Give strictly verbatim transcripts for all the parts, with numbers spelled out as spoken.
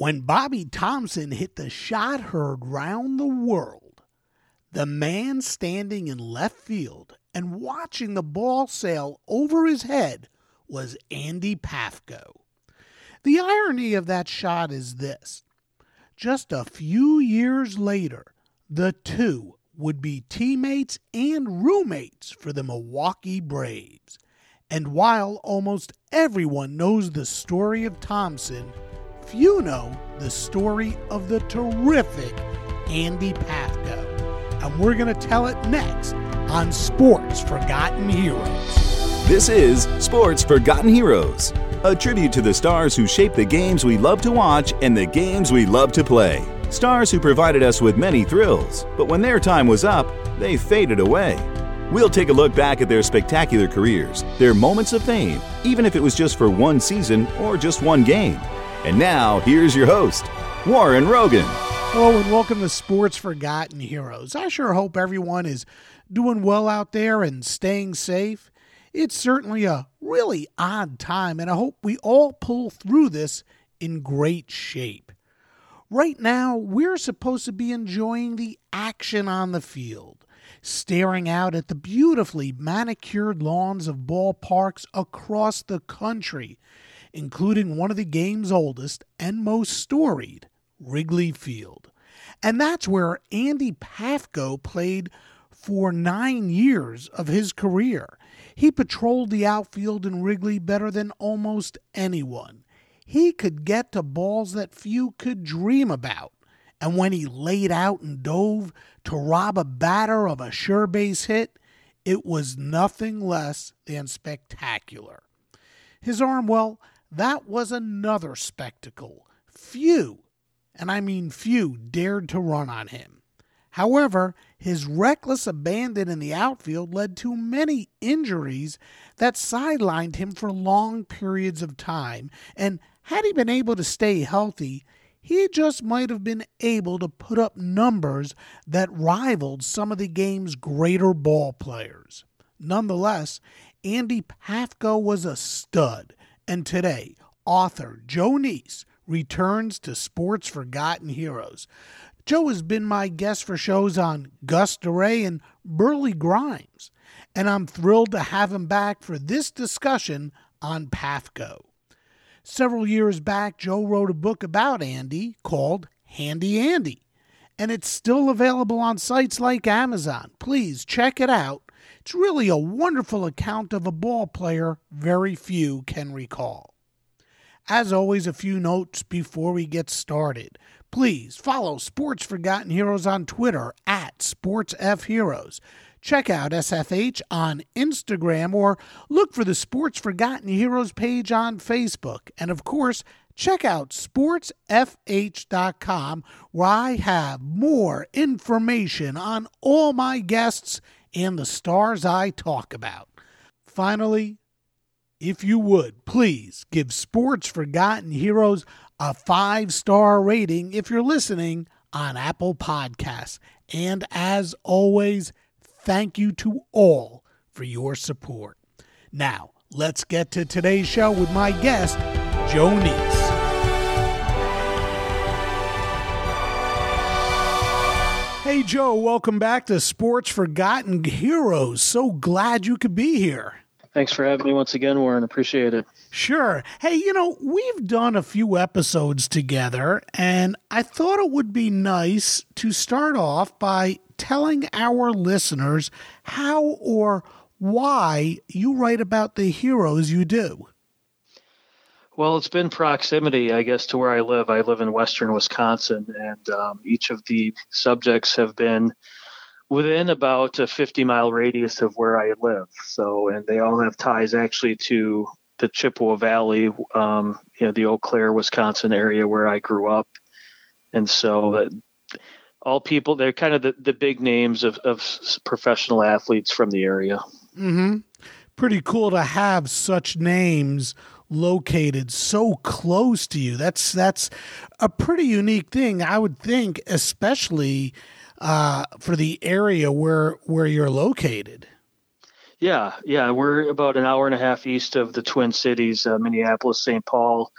When Bobby Thomson hit the shot heard round the world, the man standing in left field and watching the ball sail over his head was Andy Pafko. The irony of that shot is this. Just a few years later, the two would be teammates and roommates for the Milwaukee Braves. And while almost everyone knows the story of Thomson, you know the story of the terrific Andy Pafko, and we're going to tell it next on Sports Forgotten Heroes. This is Sports Forgotten Heroes, a tribute to the stars who shaped the games we love to watch and the games we love to play. Stars who provided us with many thrills, but when their time was up, they faded away. We'll take a look back at their spectacular careers, their moments of fame, even if it was just for one season or just one game. And now, here's your host, Warren Rogan. Hello and welcome to Sports Forgotten Heroes. I sure hope everyone is doing well out there and staying safe. It's certainly a really odd time, and I hope we all pull through this in great shape. Right now, we're supposed to be enjoying the action on the field, staring out at the beautifully manicured lawns of ballparks across the country, including one of the game's oldest and most storied, Wrigley Field. And that's where Andy Pafko played for nine years of his career. He patrolled the outfield in Wrigley better than almost anyone. He could get to balls that few could dream about. And when he laid out and dove to rob a batter of a sure base hit, it was nothing less than spectacular. His arm, well, that was another spectacle. Few, and I mean few, dared to run on him. However, his reckless abandon in the outfield led to many injuries that sidelined him for long periods of time, and had he been able to stay healthy, he just might have been able to put up numbers that rivaled some of the game's greater ball players. Nonetheless, Andy Pafko was a stud, and today, author Joe Niese returns to Sports Forgotten Heroes. Joe has been my guest for shows on Gus Dorais and Burley Grimes, and I'm thrilled to have him back for this discussion on Pafko. Several years back, Joe wrote a book about Andy called Handy Andy, and it's still available on sites like Amazon. Please check it out. It's really a wonderful account of a ball player very few can recall. As always, a few notes before we get started. Please follow Sports Forgotten Heroes on Twitter at SportsFHeroes. Check out S F H on Instagram or look for the Sports Forgotten Heroes page on Facebook. And of course, check out sports f h dot com where I have more information on all my guests and the stars I talk about. Finally, if you would, please give Sports Forgotten Heroes a five-star rating if you're listening on Apple Podcasts. And as always, thank you to all for your support. Now, let's get to today's show with my guest, Joe Niese. Hey, Joe, welcome back to Sports Forgotten Heroes. So glad you could be here. Thanks for having me once again, Warren. Appreciate it. Sure. Hey, you know, we've done a few episodes together, and I thought it would be nice to start off by telling our listeners how or why you write about the heroes you do. Well, it's been proximity, I guess, to where I live. I live in western Wisconsin, and um, each of the subjects have been within about a fifty-mile radius of where I live. So, and they all have ties actually to the Chippewa Valley, um, you know, the Eau Claire, Wisconsin area where I grew up, And so uh, all people, they're kind of the, the big names of, of professional athletes from the area. Mm-hmm. Pretty cool to have such names located so close to you. That's that's a pretty unique thing, I would think, especially uh, for the area where where you're located. Yeah, yeah, we're about an hour and a half east of the Twin Cities, uh, Minneapolis, Saint Paul.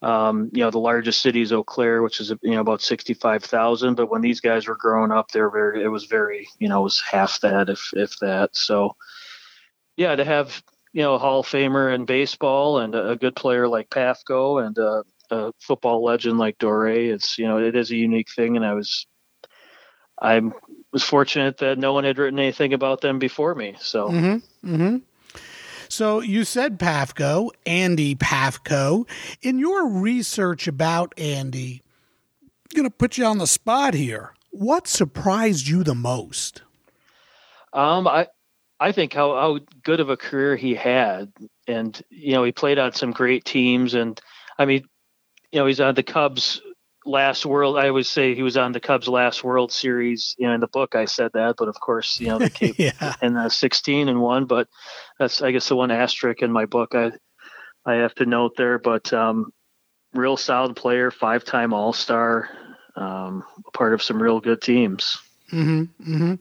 Um, you know, the largest city is Eau Claire, which is, you know, about sixty-five thousand. But when these guys were growing up, they were very, it was very, you know, it was half that, if if that. So, yeah, to have, you know, a Hall of Famer in baseball and a good player like Pafko and a, a football legend like Dorais, it's, you know, it is a unique thing. And I was, I was fortunate that no one had written anything about them before me. So, mm-hmm, mm-hmm. So you said Pafko, Andy Pafko. In your research about Andy, I'm going to put you on the spot here. What surprised you the most? Um, I, I think how, how good of a career he had. And, you know, he played on some great teams. And, I mean, you know, he's on the Cubs last World. I always say he was on the Cubs last World Series. You know, in the book I said that. But, of course, you know, they came yeah. in uh, sixteen and one. But that's, I guess, the one asterisk in my book I I have to note there. But um, real solid player, five-time All-Star, um, part of some real good teams. Mm-hmm, mm-hmm.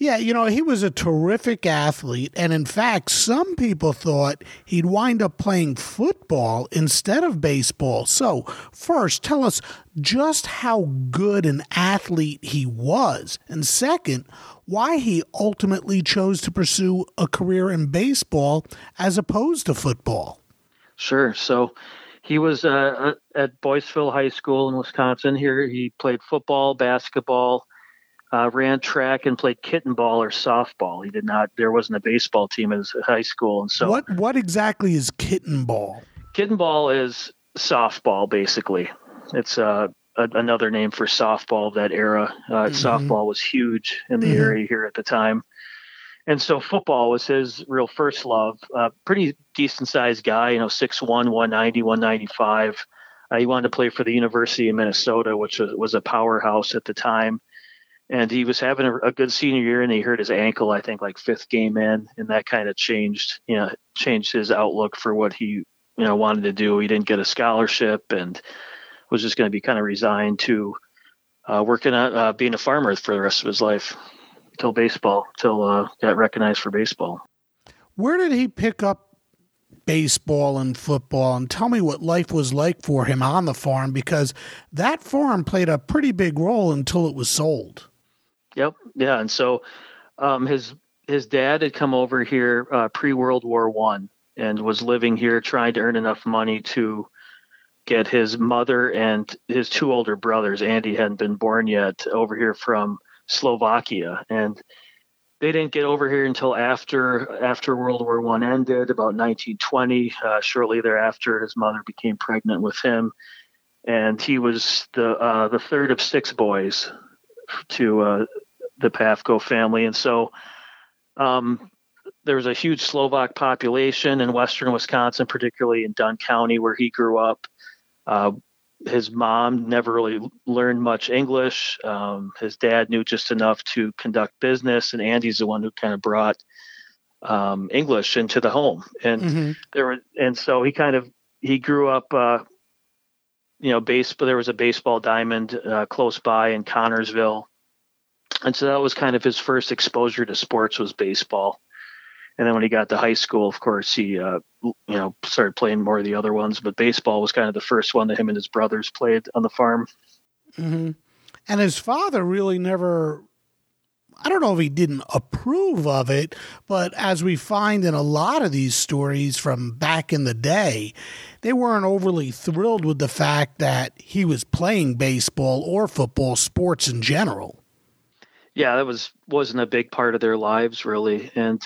Yeah, you know, he was a terrific athlete, and in fact, some people thought he'd wind up playing football instead of baseball. So, first, tell us just how good an athlete he was, and second, why he ultimately chose to pursue a career in baseball as opposed to football. Sure. So, he was uh, at Boyceville High School in Wisconsin. Here, he played football, basketball. Uh, ran track and played kitten ball or softball. He did not. There wasn't a baseball team in high school, and so what? What exactly is kitten ball? Kitten ball is softball, basically. It's uh, a, another name for softball of that era. Uh, mm-hmm. Softball was huge in the mm-hmm. area here at the time, and so football was his real first love. Uh, pretty decent sized guy, you know, six one, one ninety, one ninety-five. Uh, he wanted to play for the University of Minnesota, which was, was a powerhouse at the time. And he was having a, a good senior year, and he hurt his ankle, I think, like fifth game in, and that kind of changed, you know, changed his outlook for what he, you know, wanted to do. He didn't get a scholarship, and was just going to be kind of resigned to uh, working on uh, being a farmer for the rest of his life, till baseball, till uh, got recognized for baseball. Where did he pick up baseball and football, and tell me what life was like for him on the farm, because that farm played a pretty big role until it was sold. Yep. Yeah. And so um, his his dad had come over here uh, pre-World War One and was living here trying to earn enough money to get his mother and his two older brothers, Andy hadn't been born yet, over here from Slovakia. And they didn't get over here until after after World War One ended, about nineteen twenty. Uh, shortly thereafter, his mother became pregnant with him. And he was the uh, the third of six boys to uh, the Pafko family. And so um, there was a huge Slovak population in western Wisconsin, particularly in Dunn County, where he grew up. Uh, his mom never really learned much English. Um, his dad knew just enough to conduct business, and Andy's the one who kind of brought um, English into the home. And mm-hmm. there were, and so he kind of he grew up. Uh, You know, base, but there was a baseball diamond uh, close by in Connersville. And so that was kind of his first exposure to sports was baseball. And then when he got to high school, of course, he, uh, you know, started playing more of the other ones. But baseball was kind of the first one that him and his brothers played on the farm. Mm-hmm. And his father really never, I don't know if he didn't approve of it, but as we find in a lot of these stories from back in the day, they weren't overly thrilled with the fact that he was playing baseball or football, sports in general. Yeah, that was, wasn't a big part of their lives, really. And,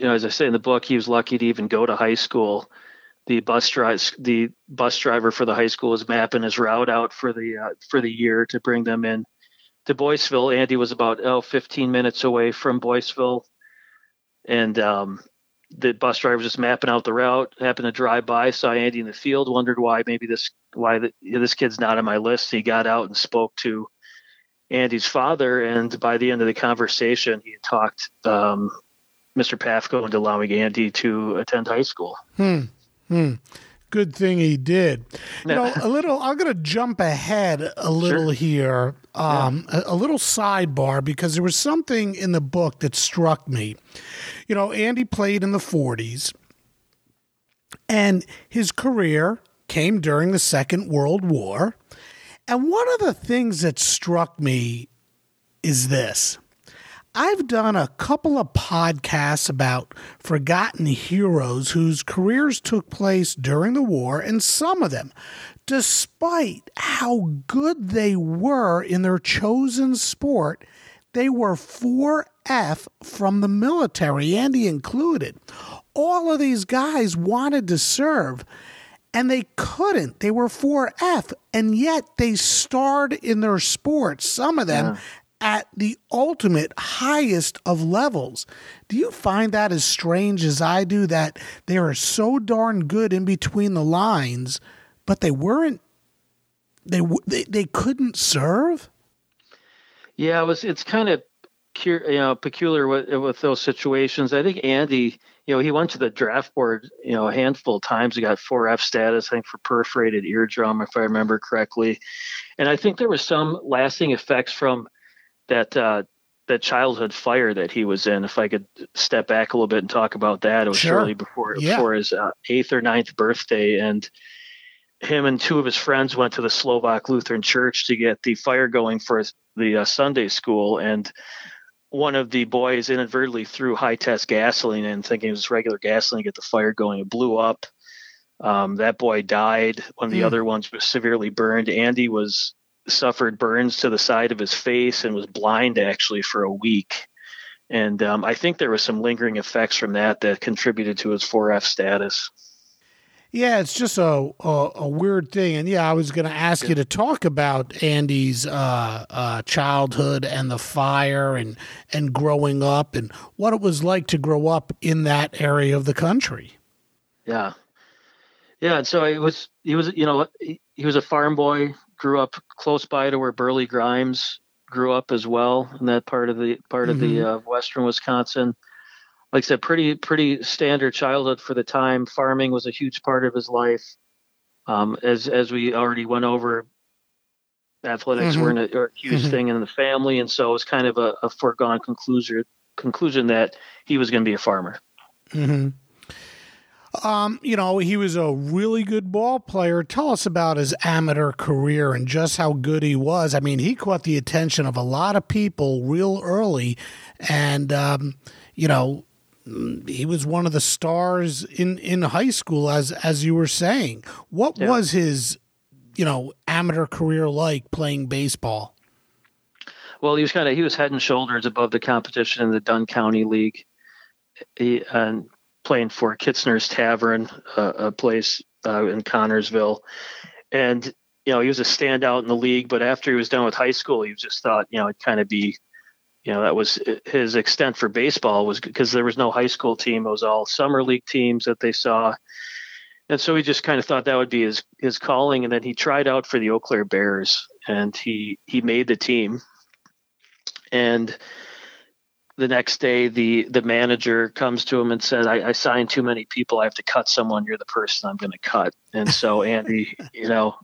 you know, as I say in the book, he was lucky to even go to high school. The bus, dri- the bus driver for the high school was mapping his route out for the uh, for the year to bring them in to Boyceville. Andy was about oh, fifteen minutes away from Boyceville. And um the bus driver was just mapping out the route, happened to drive by, saw Andy in the field, wondered why maybe this why the, this kid's not on my list. He got out and spoke to Andy's father, and by the end of the conversation, he had talked um, Mister Pafko into allowing Andy to attend high school. Hmm. Hmm. Good thing he did. You know, a little. I'm going to jump ahead a little sure. here, um, yeah. a, a little sidebar, because there was something in the book that struck me. You know, Andy played in the forties, and his career came during the Second World War. And one of the things that struck me is this. I've done a couple of podcasts about forgotten heroes whose careers took place during the war, and some of them, despite how good they were in their chosen sport, they were four F from the military, Andy included. All of these guys wanted to serve, and they couldn't. They were four F, and yet they starred in their sport, some of them, yeah. at the ultimate highest of levels. Do you find that as strange as I do, that they are so darn good in between the lines, but they weren't, they they, they couldn't serve? Yeah, it was, it's kind of you know, peculiar with, with those situations. I think Andy, you know, he went to the draft board, you know, a handful of times. He got four F status, I think, for perforated eardrum, if I remember correctly. And I think there were some lasting effects from that uh, that childhood fire that he was in. If I could step back a little bit and talk about that, it was sure. shortly before, yeah. before his uh, eighth or ninth birthday. And him and two of his friends went to the Slovak Lutheran Church to get the fire going for the uh, Sunday school. And one of the boys inadvertently threw high-test gasoline in, thinking it was regular gasoline to get the fire going. It blew up. Um, that boy died. One of the mm. other ones was severely burned. Andy was... suffered burns to the side of his face and was blind actually for a week. And um, I think there were some lingering effects from that that contributed to his four F status. Yeah, it's just a a, a weird thing. And yeah, I was going to ask yeah. you to talk about Andy's uh, uh, childhood and the fire and, and growing up and what it was like to grow up in that area of the country. Yeah. Yeah. And so it was, he was, you know, he, he was a farm boy, grew up close by to where Burley Grimes grew up as well, in that part of the part mm-hmm. of the uh, western Wisconsin. Like I said, pretty pretty standard childhood for the time. Farming was a huge part of his life. Um, as as we already went over, athletics mm-hmm. were, in a, were a huge mm-hmm. thing in the family, and so it was kind of a, a foregone conclusion conclusion that he was going to be a farmer. Mm-hmm. Um, you know, he was a really good ball player. Tell us about his amateur career and just how good he was. I mean, he caught the attention of a lot of people real early, and, um, you know, he was one of the stars in, in high school, as, as you were saying. What yeah. was his, you know, amateur career like playing baseball? Well, he was kind of, he was head and shoulders above the competition in the Dunn County League. He, and, uh, playing for Kitzner's Tavern, uh, a place uh, in Connersville. And, you know, he was a standout in the league, but after he was done with high school, he just thought, you know, it'd kind of be, you know, that was his extent for baseball, was because there was no high school team. It was all summer league teams that they saw. And so he just kind of thought that would be his, his calling. And then he tried out for the Eau Claire Bears, and he, he made the team. And the next day, the, the manager comes to him and said, I, I signed too many people. I have to cut someone. You're the person I'm going to cut. And so Andy, you know,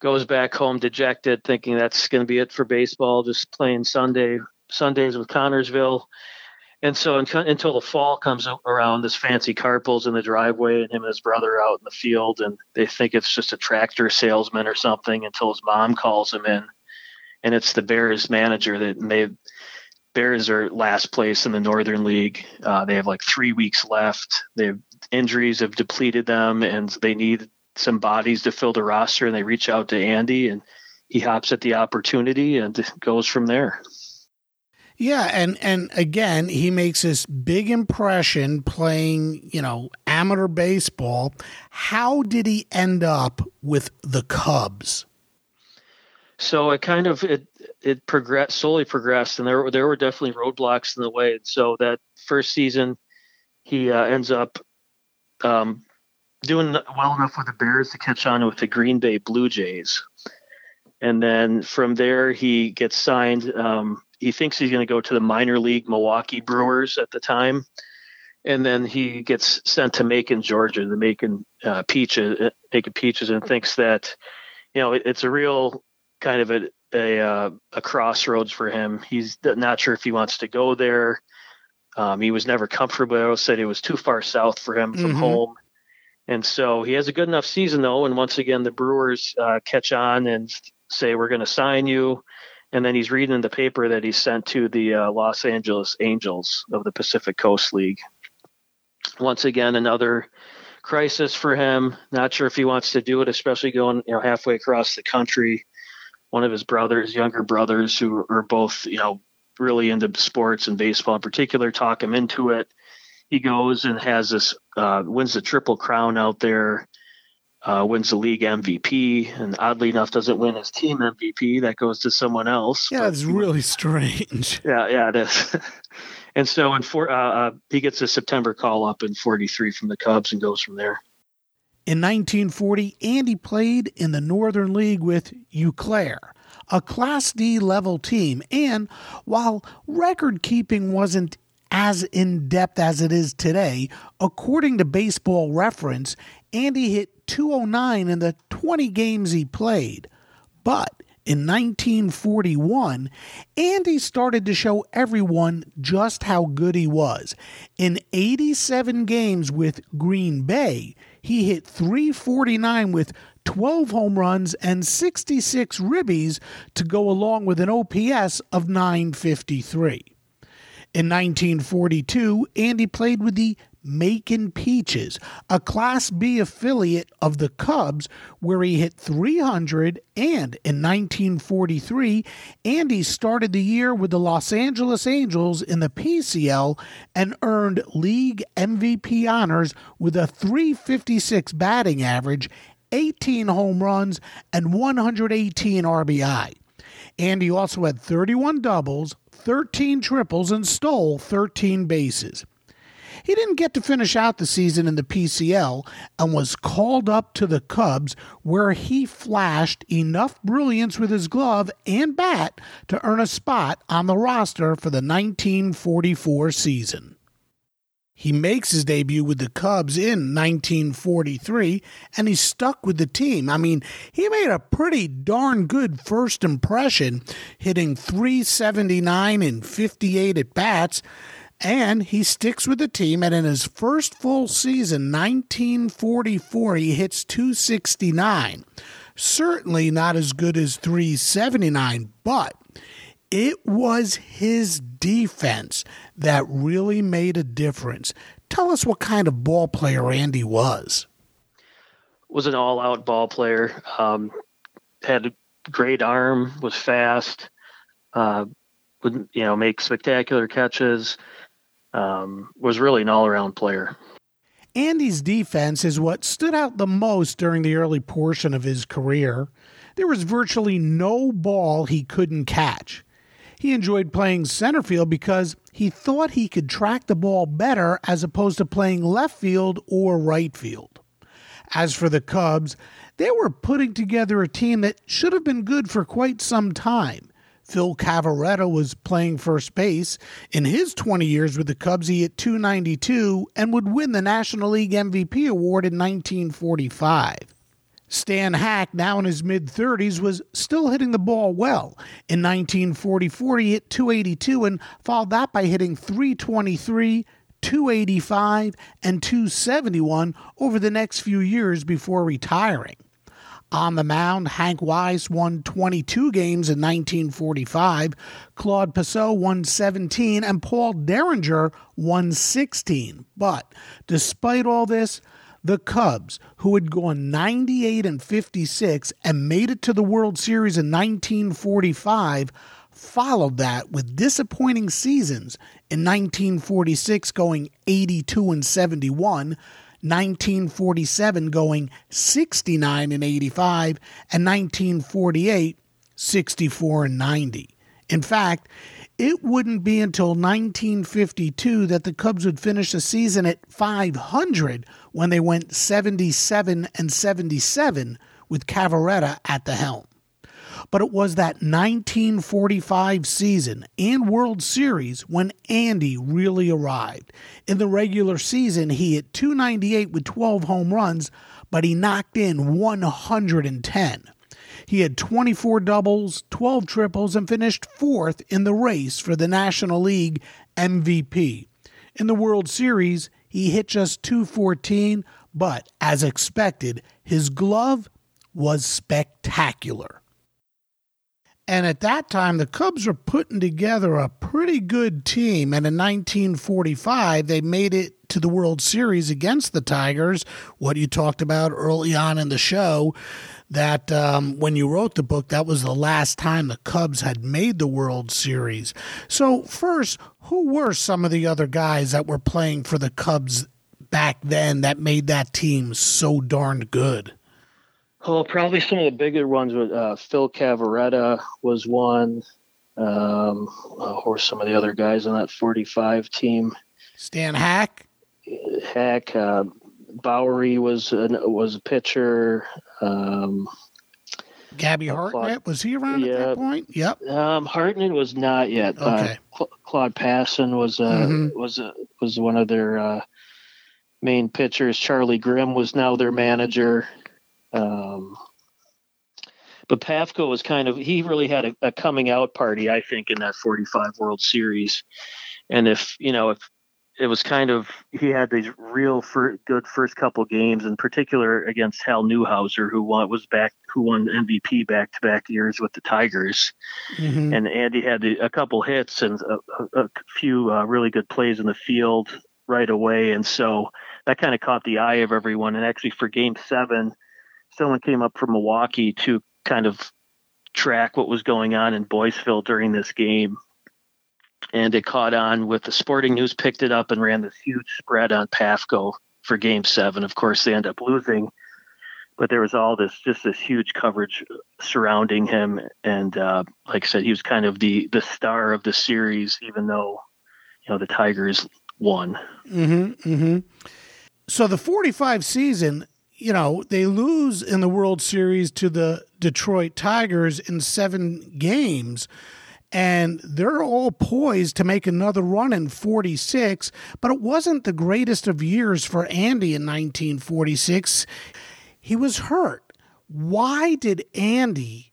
goes back home dejected, thinking that's going to be it for baseball, just playing Sunday Sundays with Connersville. And so in, until the fall comes around, this fancy carpool's in the driveway, and him and his brother out in the field, and they think it's just a tractor salesman or something until his mom calls him in. And it's the Bears manager that may – Bears are last place in the Northern League. Uh, they have like three weeks left. They have injuries have depleted them, and they need some bodies to fill the roster. And they reach out to Andy, and he hops at the opportunity and goes from there. Yeah, and and again, he makes this big impression playing, you know, amateur baseball. How did he end up with the Cubs? So it kind of it it progressed slowly progressed, and there were there were definitely roadblocks in the way. And so that first season, he uh, ends up um, doing well enough with the Bears to catch on with the Green Bay Blue Jays. And then from there, he gets signed. Um, he thinks he's going to go to the minor league Milwaukee Brewers at the time. And then he gets sent to Macon, Georgia, the Macon uh, Peaches, Macon Peaches, and thinks that, you know, it, it's a real kind of a a, uh, a crossroads for him. He's not sure if he wants to go there. Um, he was never comfortable. Said it was too far south for him from mm-hmm. home. And so he has a good enough season, though. And once again, the Brewers uh, catch on and say, we're going to sign you. And then he's reading in the paper that he's sent to the uh, Los Angeles Angels of the Pacific Coast League. Once again, another crisis for him. Not sure if he wants to do it, especially going, you know, halfway across the country. One of his brothers, younger brothers, who are both, you know, really into sports and baseball in particular, talk him into it. He goes and has this, uh, wins the Triple Crown out there, uh, wins the league M V P, and oddly enough, doesn't win his team M V P. That goes to someone else. Yeah, it's really strange. Yeah, yeah, it is. And so in four, uh, uh, he gets a September call up in forty-three from the Cubs and goes from there. In nineteen forty, Andy played in the Northern League with Eau Claire, a Class D level team. And while record keeping wasn't as in-depth as it is today, according to Baseball Reference, Andy hit two oh nine in the twenty games he played. But in nineteen forty-one, Andy started to show everyone just how good he was. In eighty-seven games with Green Bay, he hit three forty-nine with twelve home runs and sixty-six ribbies to go along with an O P S of nine fifty-three. In nineteen forty-two, Andy played with the Macon Peaches, a Class B affiliate of the Cubs, where he hit three hundred, and in nineteen forty-three, Andy started the year with the Los Angeles Angels in the P C L and earned league M V P honors with a three fifty-six batting average, eighteen home runs, and one hundred eighteen R B I. Andy also had thirty-one doubles, thirteen triples, and stole thirteen bases. He didn't get to finish out the season in the P C L and was called up to the Cubs, where he flashed enough brilliance with his glove and bat to earn a spot on the roster for the nineteen forty-four season. He makes his debut with the Cubs in nineteen forty-three, and he stuck with the team. I mean, he made a pretty darn good first impression, hitting three seventy-nine in fifty-eight at-bats, and he sticks with the team, and in his first full season, nineteen forty-four, he hits two sixty-nine. Certainly not as good as three seventy-nine, but it was his defense that really made a difference. Tell us what kind of ball player Andy was. Was an all-out ball player. Um, had a great arm. Was fast. Uh, would you know make spectacular catches. Um, was really an all-around player. Andy's defense is what stood out the most during the early portion of his career. There was virtually no ball he couldn't catch. He enjoyed playing center field because he thought he could track the ball better as opposed to playing left field or right field. As for the Cubs, they were putting together a team that should have been good for quite some time. Phil Cavarretta was playing first base. In his twenty years with the Cubs, he hit two ninety-two and would win the National League M V P award in nineteen forty-five. Stan Hack, now in his mid-thirties, was still hitting the ball well. In nineteen forty-four, he hit two eighty-two and followed that by hitting three twenty-three, two eighty-five, and two seventy-one over the next few years before retiring. On the mound, Hank Wyse won twenty-two games in nineteen forty-five, Claude Passeau won seventeen, and Paul Derringer won sixteen. But despite all this, the Cubs, who had gone ninety-eight and fifty-six and made it to the World Series in nineteen forty-five, followed that with disappointing seasons in nineteen forty-six going eighty-two and seventy-one, nineteen forty-seven going sixty-nine and eighty-five, and nineteen forty-eight, sixty-four and ninety. In fact, it wouldn't be until nineteen fifty-two that the Cubs would finish the season at five hundred when they went seventy-seven and seventy-seven with Cavarretta at the helm. But it was that nineteen forty-five season and World Series when Andy really arrived. In the regular season, he hit two ninety-eight with twelve home runs, but he knocked in one hundred ten. He had twenty-four doubles, twelve triples, and finished fourth in the race for the National League M V P. In the World Series, he hit just two fourteen, but as expected, his glove was spectacular. And at that time, the Cubs were putting together a pretty good team, and in nineteen forty-five, they made it to the World Series against the Tigers, what you talked about early on in the show, that um, when you wrote the book, that was the last time the Cubs had made the World Series. So first, who were some of the other guys that were playing for the Cubs back then that made that team so darn good? Well, probably some of the bigger ones with uh, Phil Cavarretta was one, um, or some of the other guys on that forty-five team. Stan Hack? Hack, uh, Bowery was an, was a pitcher. Um, Gabby Hartnett, was he around yeah, at that point? Yep. Um, Hartnett was not yet. Okay. Uh, Claude Passeau was uh, mm-hmm. was uh, was one of their uh, main pitchers. Charlie Grimm was now their manager. Um, but Pafko was kind of he really had a, a coming out party, I think, in that forty-five World Series. And if you know if. It was kind of he had these real fir- good first couple games, in particular against Hal Newhouser, who won was back who won M V P back to back years with the Tigers, mm-hmm. and Andy had the, a couple hits and a, a few uh, really good plays in the field right away, and so that kind of caught the eye of everyone. And actually, for Game Seven, someone came up from Milwaukee to kind of track what was going on in Boyceville during this game. And it caught on with the Sporting News, picked it up and ran this huge spread on Pafko for Game seven. Of course, they end up losing. But there was all this, just this huge coverage surrounding him. And uh, like I said, he was kind of the, the star of the series, even though, you know, the Tigers won. Mm-hmm, mm-hmm. So the forty-five season, you know, they lose in the World Series to the Detroit Tigers in seven games. And they're all poised to make another run in forty-six, but it wasn't the greatest of years for Andy in nineteen forty-six. He was hurt. Why did Andy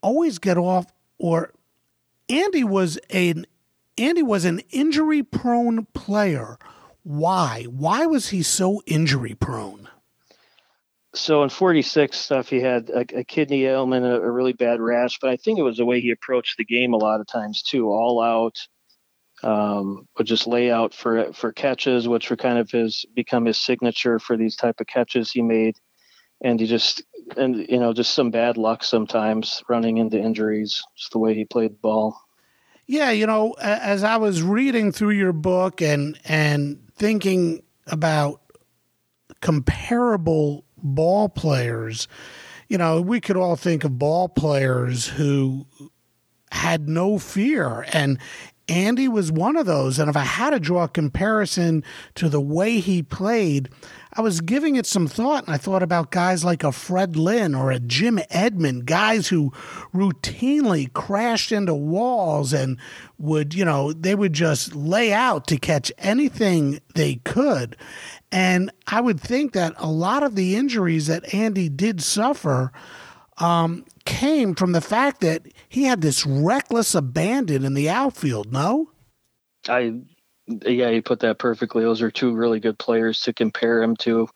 always get off? Or Andy was an Andy was an injury-prone player. Why? Why was he so injury-prone? So in forty-six stuff, he had a, a kidney ailment, a, a really bad rash, but I think it was the way he approached the game a lot of times too, all out, um, would just lay out for, for catches, which were kind of his, become his signature for these type of catches he made. And he just, and you know, just some bad luck sometimes running into injuries, just the way he played the ball. Yeah. You know, as I was reading through your book and, and thinking about comparable ball players, you know, we could all think of ball players who had no fear, and Andy was one of those. And if I had to draw a comparison to the way he played, I was giving it some thought, and I thought about guys like a Fred Lynn or a Jim Edmond, guys who routinely crashed into walls and would, you know, they would just lay out to catch anything they could. And I would think that a lot of the injuries that Andy did suffer um, came from the fact that he had this reckless abandon in the outfield, no? I, yeah, you put that perfectly. Those are two really good players to compare him to,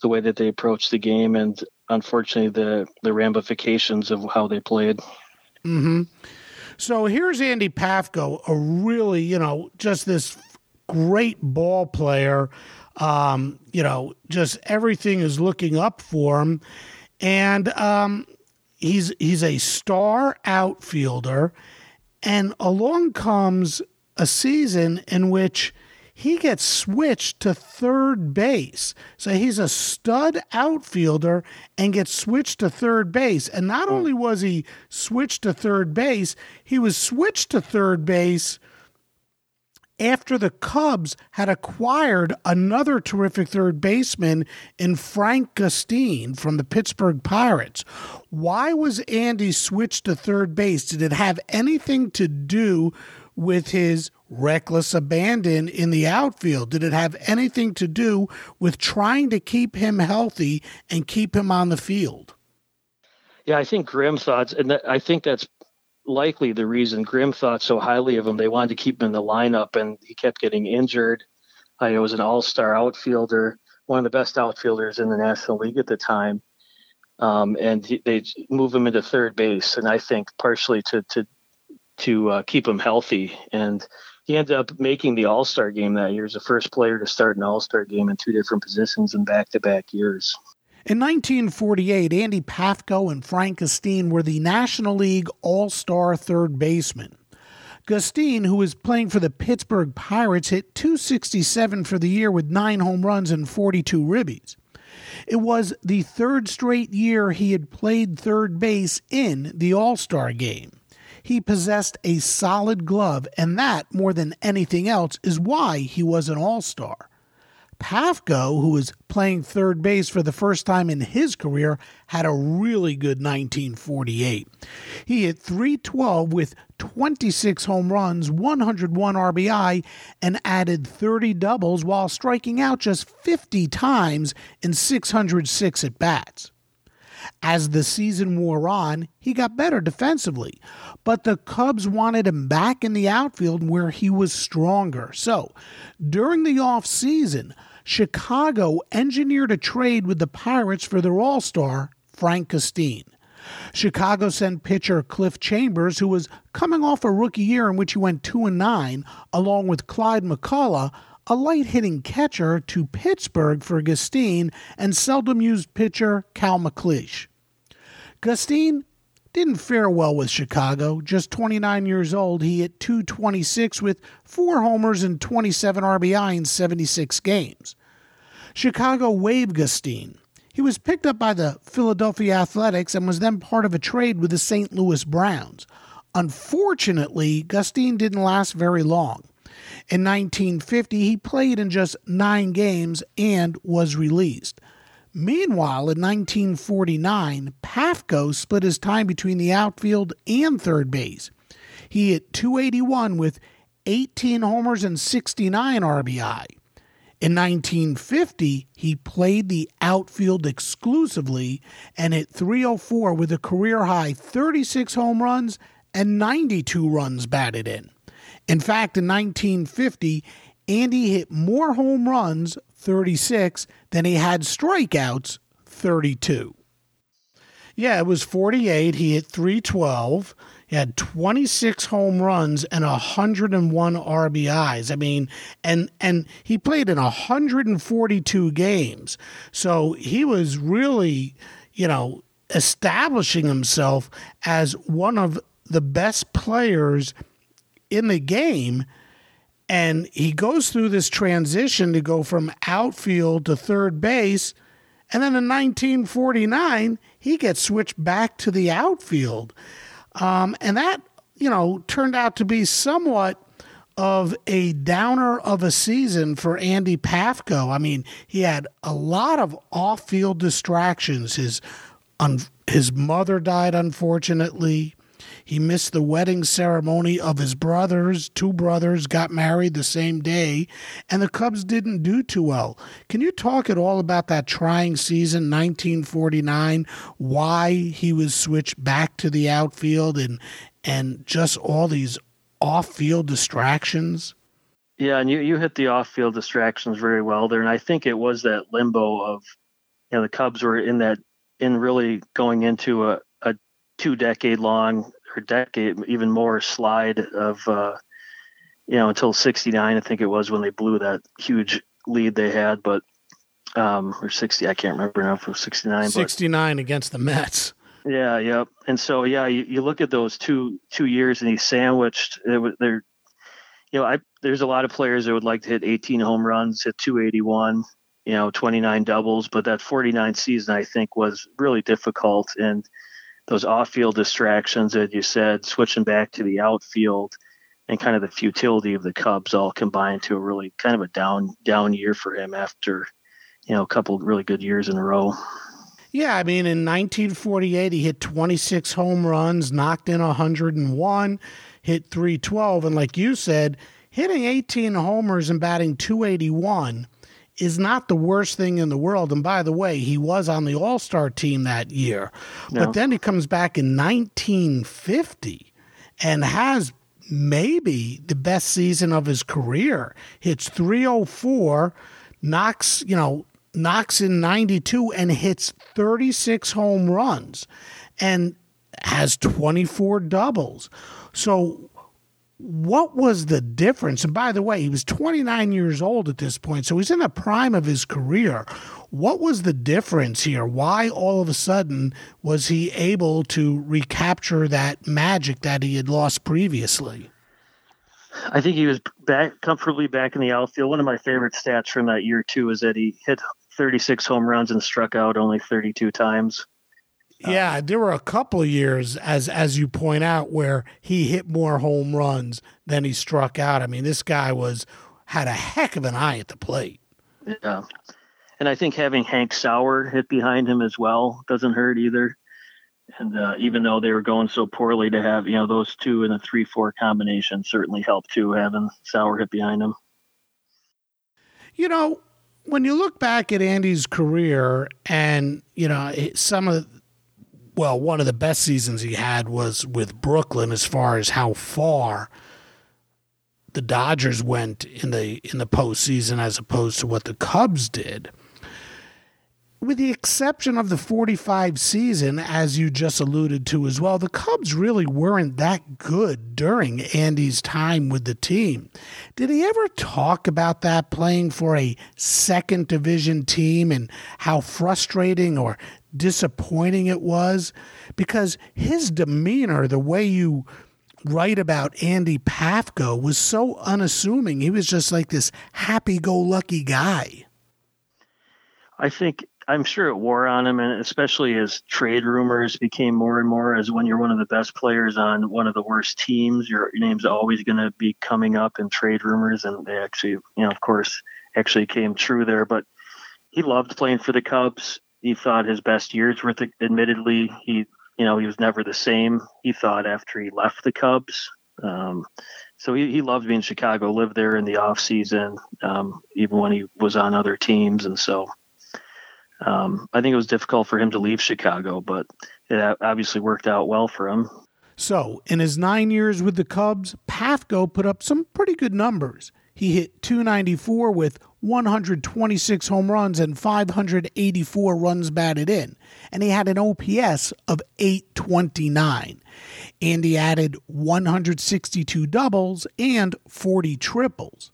the way that they approached the game and, unfortunately, the, the ramifications of how they played. Mm-hmm. So here's Andy Pafko, a really, you know, just this great ball player. Um, you know, just everything is looking up for him. And um, he's he's a star outfielder. And along comes a season in which he gets switched to third base. So he's a stud outfielder and gets switched to third base. And not only was he switched to third base, he was switched to third base after the Cubs had acquired another terrific third baseman in Frank Gustine from the Pittsburgh Pirates. Why was Andy switched to third base? Did it have anything to do with his reckless abandon in the outfield? Did it have anything to do with trying to keep him healthy and keep him on the field? Yeah, I think Grimm thought, and that, I think that's likely the reason Grimm thought so highly of him. They wanted to keep him in the lineup, and he kept getting injured. I was an all-star outfielder, one of the best outfielders in the National League at the time. Um, and he, they move him into third base, and I think partially to to to uh, keep him healthy. And he ended up making the All-Star game that year. He was the first player to start an All-Star game in two different positions in back-to-back years. In nineteen forty-eight, Andy Pafko and Frank Gustine were the National League All-Star third baseman. Gustine, who was playing for the Pittsburgh Pirates, hit two sixty-seven for the year with nine home runs and forty-two ribbies. It was the third straight year he had played third base in the All-Star game. He possessed a solid glove, and that, more than anything else, is why he was an all-star. Pafko, who was playing third base for the first time in his career, had a really good nineteen forty-eight. He hit three twelve with twenty-six home runs, one hundred one R B I, and added thirty doubles while striking out just fifty times in six hundred six at-bats. As the season wore on, he got better defensively, but the Cubs wanted him back in the outfield where he was stronger. So, during the offseason, Chicago engineered a trade with the Pirates for their all-star, Frank Gustine. Chicago sent pitcher Cliff Chambers, who was coming off a rookie year in which he went two and nine, along with Clyde McCullough, a light-hitting catcher, to Pittsburgh for Gustine and seldom-used pitcher Cal McLeish. Gustine didn't fare well with Chicago. Just twenty-nine years old, he hit two twenty-six with four homers and twenty-seven R B I in seventy-six games. Chicago waived Gustine. He was picked up by the Philadelphia Athletics and was then part of a trade with the Saint Louis Browns. Unfortunately, Gustine didn't last very long. In nineteen fifty, he played in just nine games and was released. Meanwhile, in nineteen forty-nine, Pafko split his time between the outfield and third base. He hit two eighty-one with eighteen homers and sixty-nine R B I. In nineteen fifty, he played the outfield exclusively and hit three oh four with a career-high thirty-six home runs and ninety-two runs batted in. In fact, in nineteen fifty, Andy hit more home runs, thirty-six, than he had strikeouts, thirty-two. Yeah, it was forty-eight. He hit three twelve. He had twenty-six home runs and one hundred one R B Is. I mean, and and he played in one hundred forty-two games. So he was really, you know, establishing himself as one of the best players in the game, and he goes through this transition to go from outfield to third base, and then in nineteen forty-nine, he gets switched back to the outfield. Um, and that, you know, turned out to be somewhat of a downer of a season for Andy Pafko. I mean, he had a lot of off-field distractions. His, un- his mother died, unfortunately. He missed the wedding ceremony of his brothers. Two brothers got married the same day, and the Cubs didn't do too well. Can you talk at all about that trying season, nineteen forty-nine, why he was switched back to the outfield and and just all these off-field distractions? Yeah, and you, you hit the off-field distractions very well there, and I think it was that limbo of, you know, the Cubs were in that, in really going into a two decade long or decade, even more slide of, uh, you know, until sixty-nine, I think it was when they blew that huge lead they had, but, um, or sixty, I can't remember now from sixty-nine, sixty-nine but, against the Mets. Yeah. Yep. And so, yeah, you, you look at those two, two years and he sandwiched, it was there. you know, I there's a lot of players that would like to hit eighteen home runs, hit two eighty-one, you know, twenty-nine doubles. But that forty-nine season, I think, was really difficult. And those off-field distractions that you said, switching back to the outfield, and kind of the futility of the Cubs all combined to a really kind of a down down year for him after, you know, a couple of really good years in a row. Yeah, I mean, in nineteen forty-eight, he hit twenty-six home runs, knocked in one hundred one, hit three twelve. And like you said, hitting eighteen homers and batting two eighty-one is not the worst thing in the world. And by the way, he was on the All-Star team that year. No. But then he comes back in nineteen fifty and has maybe the best season of his career. Hits three oh four, knocks, you know, knocks in ninety-two and hits thirty-six home runs and has twenty-four doubles. So what was the difference? And by the way, he was twenty-nine years old at this point, so he's in the prime of his career. What was the difference here? Why all of a sudden was he able to recapture that magic that he had lost previously? I think he was back comfortably back in the outfield. One of my favorite stats from that year, too, is that he hit thirty-six home runs and struck out only thirty-two times. Yeah, um, there were a couple of years, as as you point out, where he hit more home runs than he struck out. I mean, this guy was had a heck of an eye at the plate. Yeah, and I think having Hank Sauer hit behind him as well doesn't hurt either. And uh, even though they were going so poorly, to have, you know, those two in a three four combination certainly helped too, having Sauer hit behind him. You know, when you look back at Andy's career and, you know, some of, well, one of the best seasons he had was with Brooklyn as far as how far the Dodgers went in the in the postseason as opposed to what the Cubs did. With the exception of the forty-five season, as you just alluded to as well, the Cubs really weren't that good during Andy's time with the team. Did he ever talk about that, playing for a second division team, and how frustrating or disappointing it was? Because his demeanor, the way you write about Andy Pafko, was so unassuming. He was just like this happy-go-lucky guy. I think... I'm sure it wore on him, and especially as trade rumors became more and more, as when you're one of the best players on one of the worst teams, your name's always going to be coming up in trade rumors. And they actually, you know, of course, actually came true there. But he loved playing for the Cubs. He thought his best years were, th- admittedly, he, you know, he was never the same, he thought, after he left the Cubs. Um, so he, he loved being in Chicago, lived there in the off season, um, even when he was on other teams. And so, Um, I think it was difficult for him to leave Chicago, but it obviously worked out well for him. So, in his nine years with the Cubs, Pafko put up some pretty good numbers. He hit two ninety-four with one hundred twenty-six home runs and five hundred eighty-four runs batted in, and he had an O P S of eight twenty-nine. Andy added one hundred sixty-two doubles and forty triples.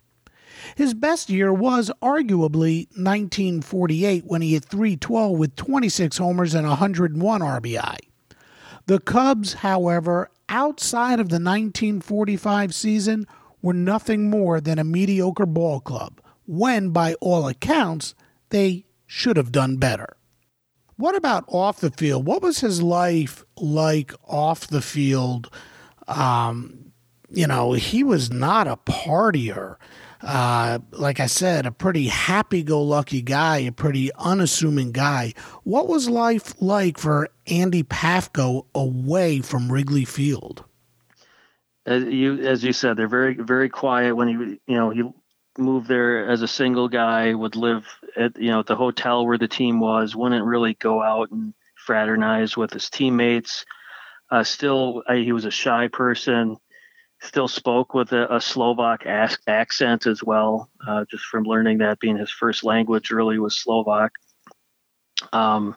His best year was arguably nineteen forty-eight, when he hit three twelve with twenty-six homers and one hundred one R B I. The Cubs, however, outside of the nineteen forty-five season, were nothing more than a mediocre ball club, when, by all accounts, they should have done better. What about off the field? What was his life like off the field? Um, you know, he was not a partier. Uh, like I said, a pretty happy-go-lucky guy, a pretty unassuming guy. What was life like for Andy Pafko away from Wrigley Field? As you, as you said, they're very, very quiet. When he, you know, he moved there as a single guy, would live at, you know, at the hotel where the team was, wouldn't really go out and fraternize with his teammates. Uh, still, I, he was a shy person. Still spoke with a, a Slovak ac- accent as well, uh, just from learning that, being his first language really was Slovak. Um,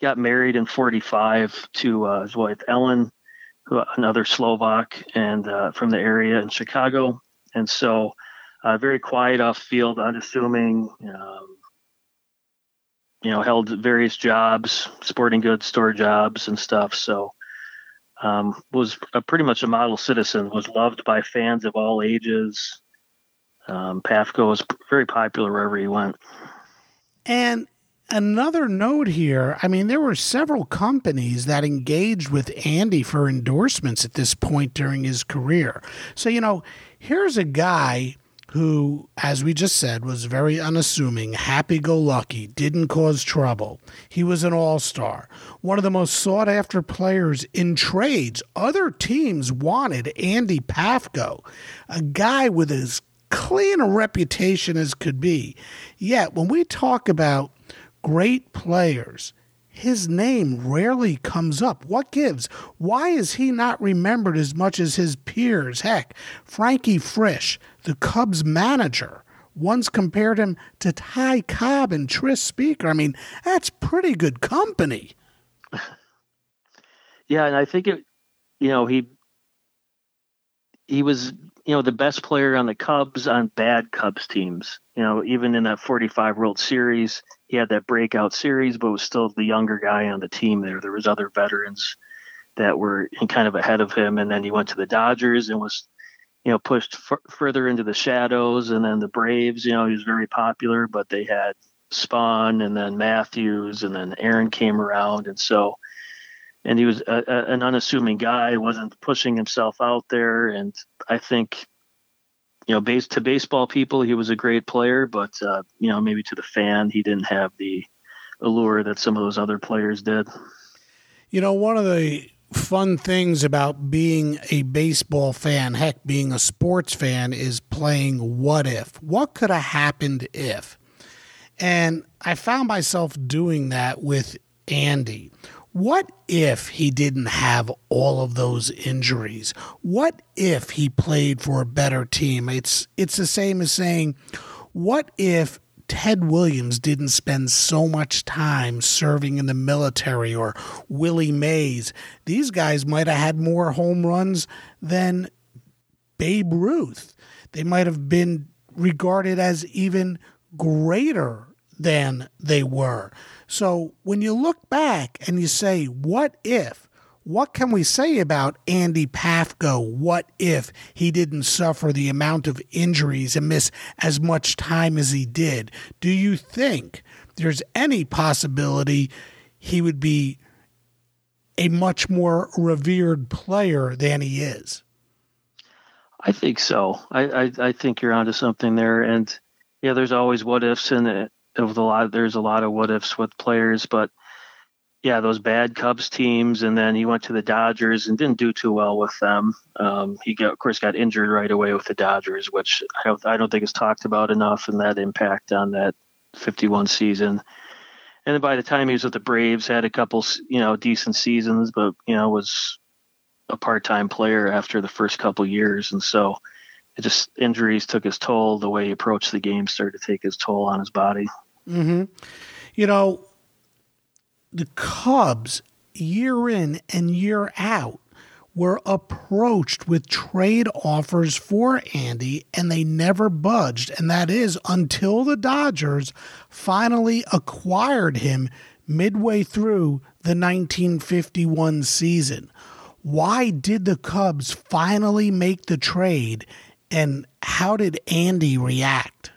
got married in forty-five to uh, his wife Ellen, who, another Slovak, and uh, from the area in Chicago. And so uh, very quiet off field, unassuming, um, you know, held various jobs, sporting goods store jobs and stuff. So um, was a, pretty much a model citizen, was loved by fans of all ages. Um, Pafko was very popular wherever he went. And another note here, I mean, there were several companies that engaged with Andy for endorsements at this point during his career. So, you know, here's a guy who, as we just said, was very unassuming, happy-go-lucky, didn't cause trouble. He was an all-star, one of the most sought-after players in trades. Other teams wanted Andy Pafko, a guy with as clean a reputation as could be. Yet, when we talk about great players, his name rarely comes up. What gives? Why is he not remembered as much as his peers? Heck, Frankie Frisch, the Cubs manager, once compared him to Ty Cobb and Tris Speaker. I mean, that's pretty good company. Yeah, and I think it, you know, he he was, you know, the best player on the Cubs on bad Cubs teams. You know, even in that forty-five World Series, he had that breakout series, but was still the younger guy on the team there. There was other veterans that were kind of ahead of him. And then he went to the Dodgers and was, you know, pushed f- further into the shadows. And then the Braves, you know, he was very popular, but they had Spahn and then Matthews and then Aaron came around. And so, and he was a, a, an unassuming guy, wasn't pushing himself out there. And I think, you know, base, to baseball people, he was a great player, but, uh, you know, maybe to the fan, he didn't have the allure that some of those other players did. You know, one of the fun things about being a baseball fan, heck, being a sports fan, is playing what if. What could have happened if? And I found myself doing that with Andy. What if he didn't have all of those injuries? What if he played for a better team? It's it's the same as saying, what if Ted Williams didn't spend so much time serving in the military, or Willie Mays? These guys might have had more home runs than Babe Ruth. They might have been regarded as even greater than they were. So when you look back and you say, what if, what can we say about Andy Pafko? What if he didn't suffer the amount of injuries and miss as much time as he did? Do you think there's any possibility he would be a much more revered player than he is? I think so. I, I, I think you're onto something there. And yeah, there's always what ifs in it. Of the lot, there's a lot of what ifs with players, but yeah, those bad Cubs teams, and then he went to the Dodgers and didn't do too well with them. Um, he got, of course, got injured right away with the Dodgers, which I don't, I don't think is talked about enough, and that impact on that fifty-one season. And then by the time he was with the Braves, had a couple, you know, decent seasons, but you know, was a part-time player after the first couple years, and so it just injuries took his toll. The way he approached the game started to take his toll on his body. Mm-hmm. You know, the Cubs, year in and year out, were approached with trade offers for Andy, and they never budged. And that is until the Dodgers finally acquired him midway through the nineteen fifty-one season. Why did the Cubs finally make the trade, and how did Andy react?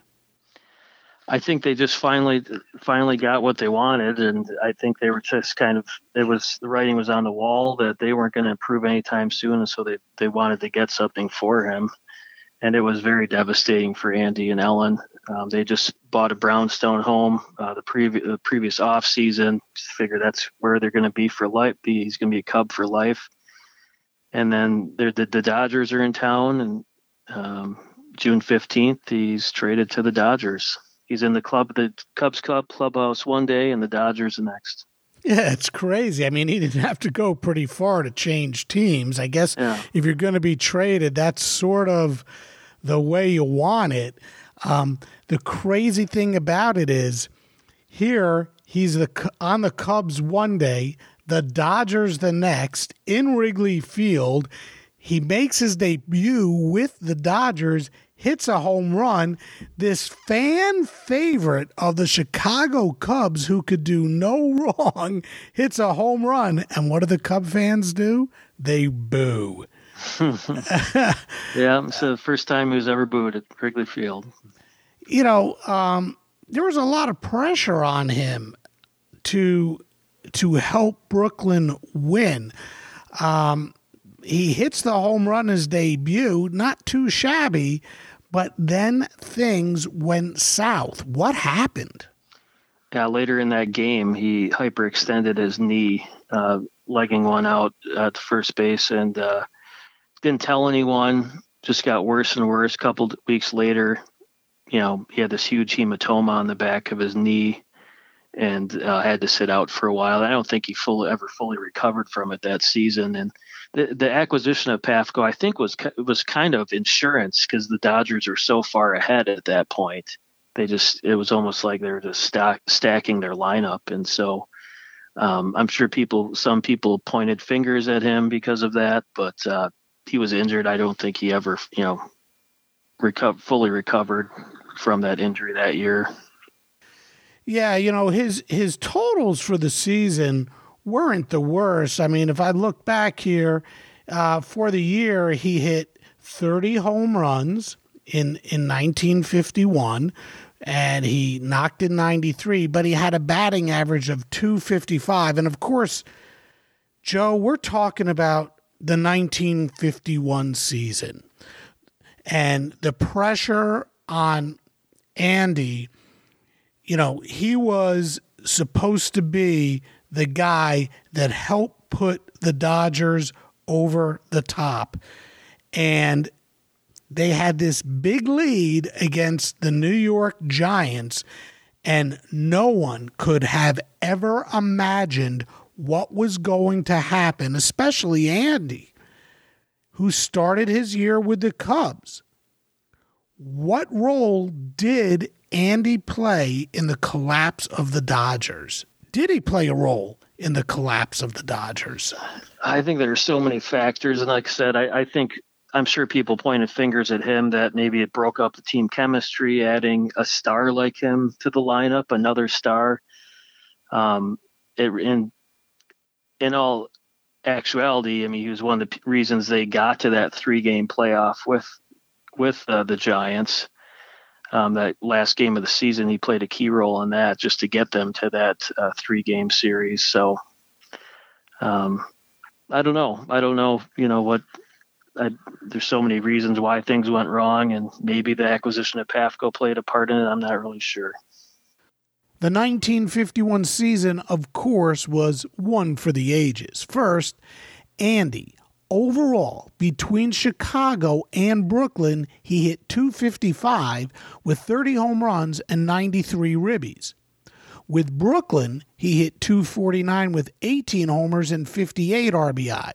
I think they just finally finally got what they wanted, and I think they were just kind of, it was, the writing was on the wall that they weren't going to improve anytime soon, and so they, they wanted to get something for him. And it was very devastating for Andy and Ellen. Um, they just bought a brownstone home uh, the, previ- the previous offseason. Figure that's where they're going to be for life. Be He's going to be a Cub for life. And then the, the Dodgers are in town, and um, June fifteenth, he's traded to the Dodgers. He's in the club, the Cubs club clubhouse one day and the Dodgers the next. Yeah, it's crazy. I mean, he didn't have to go pretty far to change teams. I guess yeah. If you're going to be traded, that's sort of the way you want it. Um, the crazy thing about it is here he's the on the Cubs one day, the Dodgers the next, in Wrigley Field. He makes his debut with the Dodgers, hits a home run. This fan favorite of the Chicago Cubs, who could do no wrong, hits a home run. And what do the Cub fans do? they boo. Yeah, it's the first time he was ever booed at Wrigley Field. You know, um, there was a lot of pressure on him to to help Brooklyn win. Um, he hits the home run his debut, not too shabby, but then things went south. What happened? Yeah, later in that game, he hyperextended his knee, uh, legging one out at first base, and uh, didn't tell anyone. Just got worse and worse. A couple of weeks later, you know, he had this huge hematoma on the back of his knee, and uh, had to sit out for a while. I don't think he fully ever fully recovered from it that season. And the the acquisition of Pafko, I think, was was kind of insurance, because the Dodgers were so far ahead at that point. They just, it was almost like they were just stack, stacking their lineup. And so um, I'm sure people, some people pointed fingers at him because of that, but uh, he was injured. I don't think he ever, you know, reco- fully recovered from that injury that year. Yeah. You know, his, his totals for the season weren't the worst. I mean, if I look back here uh, for the year, he hit thirty home runs in in nineteen fifty-one, and he knocked in ninety-three, but he had a batting average of two fifty-five. And of course, Joe, we're talking about the nineteen fifty-one season and the pressure on Andy. You know, he was supposed to be the guy that helped put the Dodgers over the top, and they had this big lead against the New York Giants, and no one could have ever imagined what was going to happen, especially Andy, who started his year with the Cubs. What role did Andy play in the collapse of the Dodgers? Did he play a role in the collapse of the Dodgers? I think there are so many factors, and like I said, I, I think – I'm sure people pointed fingers at him that maybe it broke up the team chemistry, adding a star like him to the lineup, another star. Um, it, in, in all actuality, I mean, he was one of the reasons they got to that three game playoff with, with uh, the Giants. Um, that last game of the season, he played a key role in that just to get them to that uh, three game series. So um, I don't know. I don't know, you know, what, I, there's so many reasons why things went wrong, and maybe the acquisition of Pafko played a part in it. I'm not really sure. The nineteen fifty-one season, of course, was one for the ages. First, Andy, overall, between Chicago and Brooklyn, he hit two fifty-five with thirty home runs and ninety-three ribbies. With Brooklyn, he hit two forty-nine with eighteen homers and fifty-eight R B I.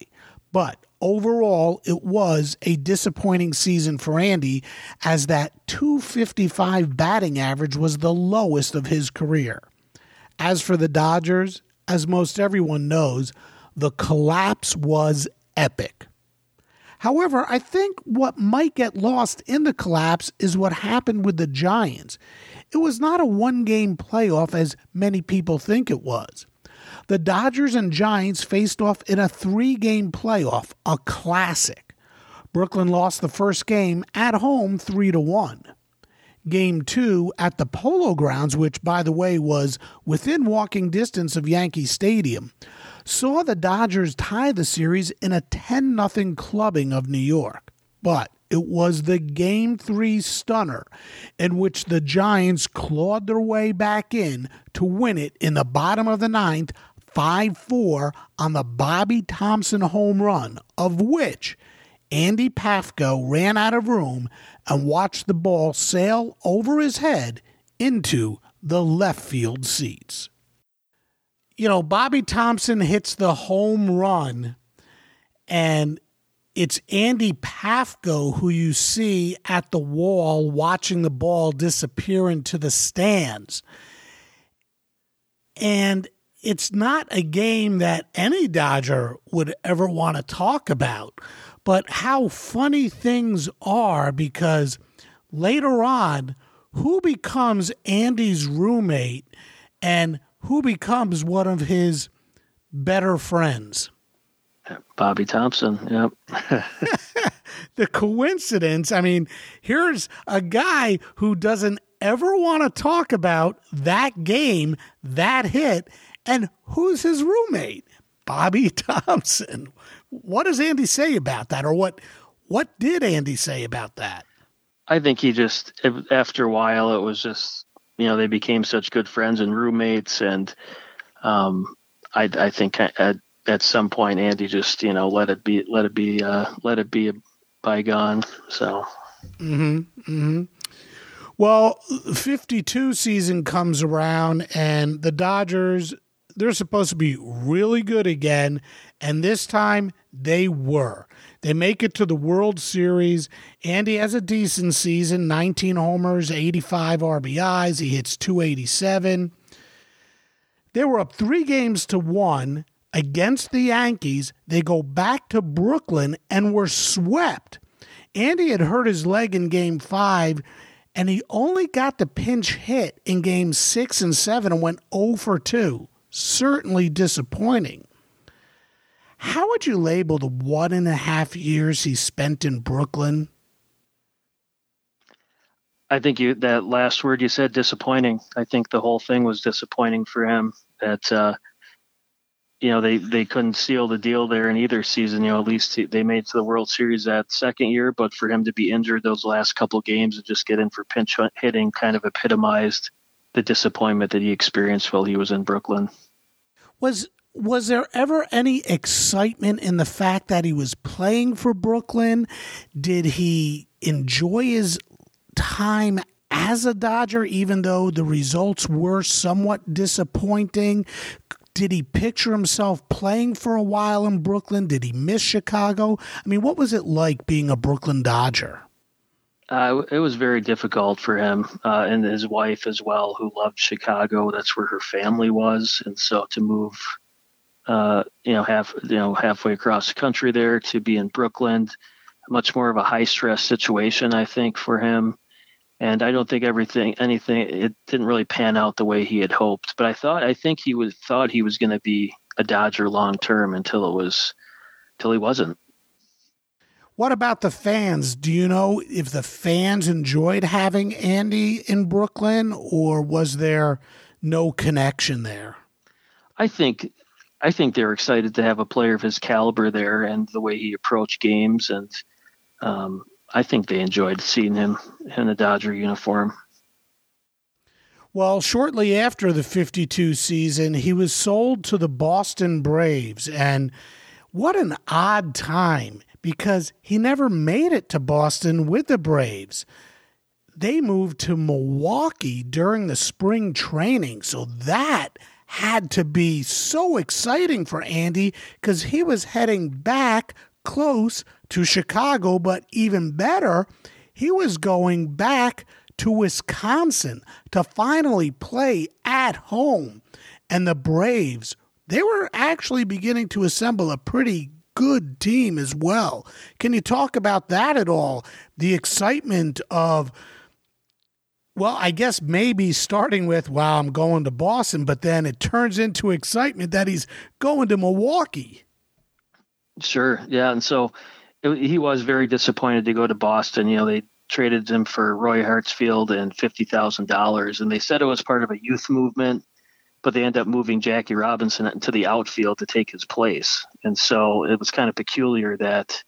But overall, it was a disappointing season for Andy, as that two fifty-five batting average was the lowest of his career. As for the Dodgers, as most everyone knows, the collapse was epic. However, I think what might get lost in the collapse is what happened with the Giants. It was not a one-game playoff as many people think it was. The Dodgers and Giants faced off in a three-game playoff, a classic. Brooklyn lost the first game at home three to one. Game two at the Polo Grounds, which, by the way, was within walking distance of Yankee Stadium, saw the Dodgers tie the series in a ten nothing clubbing of New York. But it was the Game three stunner in which the Giants clawed their way back in to win it in the bottom of the ninth, five four, on the Bobby Thomson home run, of which Andy Pafko ran out of room and watched the ball sail over his head into the left field seats. You know, Bobby Thomson hits the home run, and it's Andy Pafko who you see at the wall watching the ball disappear into the stands. And it's not a game that any Dodger would ever want to talk about, but how funny things are, because later on, who becomes Andy's roommate and who becomes one of his better friends? Bobby Thomson, yep. The coincidence, I mean, here's a guy who doesn't ever want to talk about that game, that hit, and who's his roommate? Bobby Thomson. What does Andy say about that, or what what did Andy say about that? I think he just, after a while, it was just, you know, they became such good friends and roommates, and um, I, I think at, at some point Andy just, you know, let it be, let it be, uh, let it be a bygone. So. Mm-hmm. Mm-hmm. Well, fifty-two season comes around, and the Dodgers, they're supposed to be really good again, and this time they were. They make it to the World Series. Andy has a decent season, nineteen homers, eighty-five R B Is. He hits two eighty-seven. They were up three games to one against the Yankees. They go back to Brooklyn and were swept. Andy had hurt his leg in game five, and he only got the pinch hit in game six and seven and went oh for two. Certainly disappointing. How would you label the one and a half years he spent in Brooklyn? I think you, that last word you said, disappointing. I think the whole thing was disappointing for him. That uh, you know, they they couldn't seal the deal there in either season. You know, at least they made to the World Series that second year, but for him to be injured those last couple games and just get in for pinch hitting kind of epitomized the disappointment that he experienced while he was in Brooklyn. Was. Was there ever any excitement in the fact that he was playing for Brooklyn? Did he enjoy his time as a Dodger, even though the results were somewhat disappointing? Did he picture himself playing for a while in Brooklyn? Did he miss Chicago? I mean, what was it like being a Brooklyn Dodger? Uh, it was very difficult for him uh, and his wife as well, who loved Chicago. That's where her family was. And so to move... Uh, you know, half you know halfway across the country there to be in Brooklyn, much more of a high stress situation, I think, for him. And I don't think everything, anything, it didn't really pan out the way he had hoped. But I thought, I think he was thought he was going to be a Dodger long term until it was, till he wasn't. What about the fans? Do you know if the fans enjoyed having Andy in Brooklyn, or was there no connection there? I think. I think they're excited to have a player of his caliber there and the way he approached games. And um, I think they enjoyed seeing him in a Dodger uniform. Well, shortly after the fifty-two season, he was sold to the Boston Braves. And what an odd time, because he never made it to Boston with the Braves. They moved to Milwaukee during the spring training. So that had to be so exciting for Andy, because he was heading back close to Chicago, but even better, he was going back to Wisconsin to finally play at home. And the Braves, they were actually beginning to assemble a pretty good team as well. Can you talk about that at all? The excitement of... Well, I guess maybe starting with, wow, I'm going to Boston, but then it turns into excitement that he's going to Milwaukee. Sure, yeah, and so it, he was very disappointed to go to Boston. You know, they traded him for Roy Hartsfield and fifty thousand dollars, and they said it was part of a youth movement, but they ended up moving Jackie Robinson to the outfield to take his place. And so it was kind of peculiar that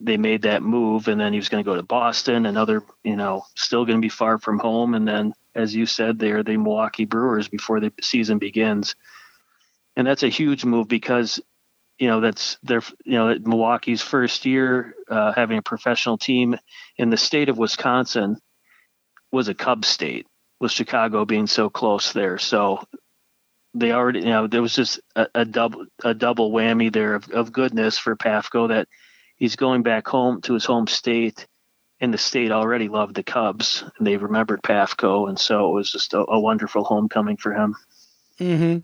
they made that move, and then he was going to go to Boston, another, you know, still going to be far from home. And then, as you said, they are the Milwaukee Brewers before the season begins. And that's a huge move because, you know, that's their, you know, Milwaukee's first year uh, having a professional team in the state of Wisconsin was a Cub state, with Chicago being so close there. So they already, you know, there was just a, a double, a double whammy there of, of goodness for Pafko, that he's going back home to his home state, and the state already loved the Cubs, and they remembered Pafko, and so it was just a, a wonderful homecoming for him. Mm-hmm.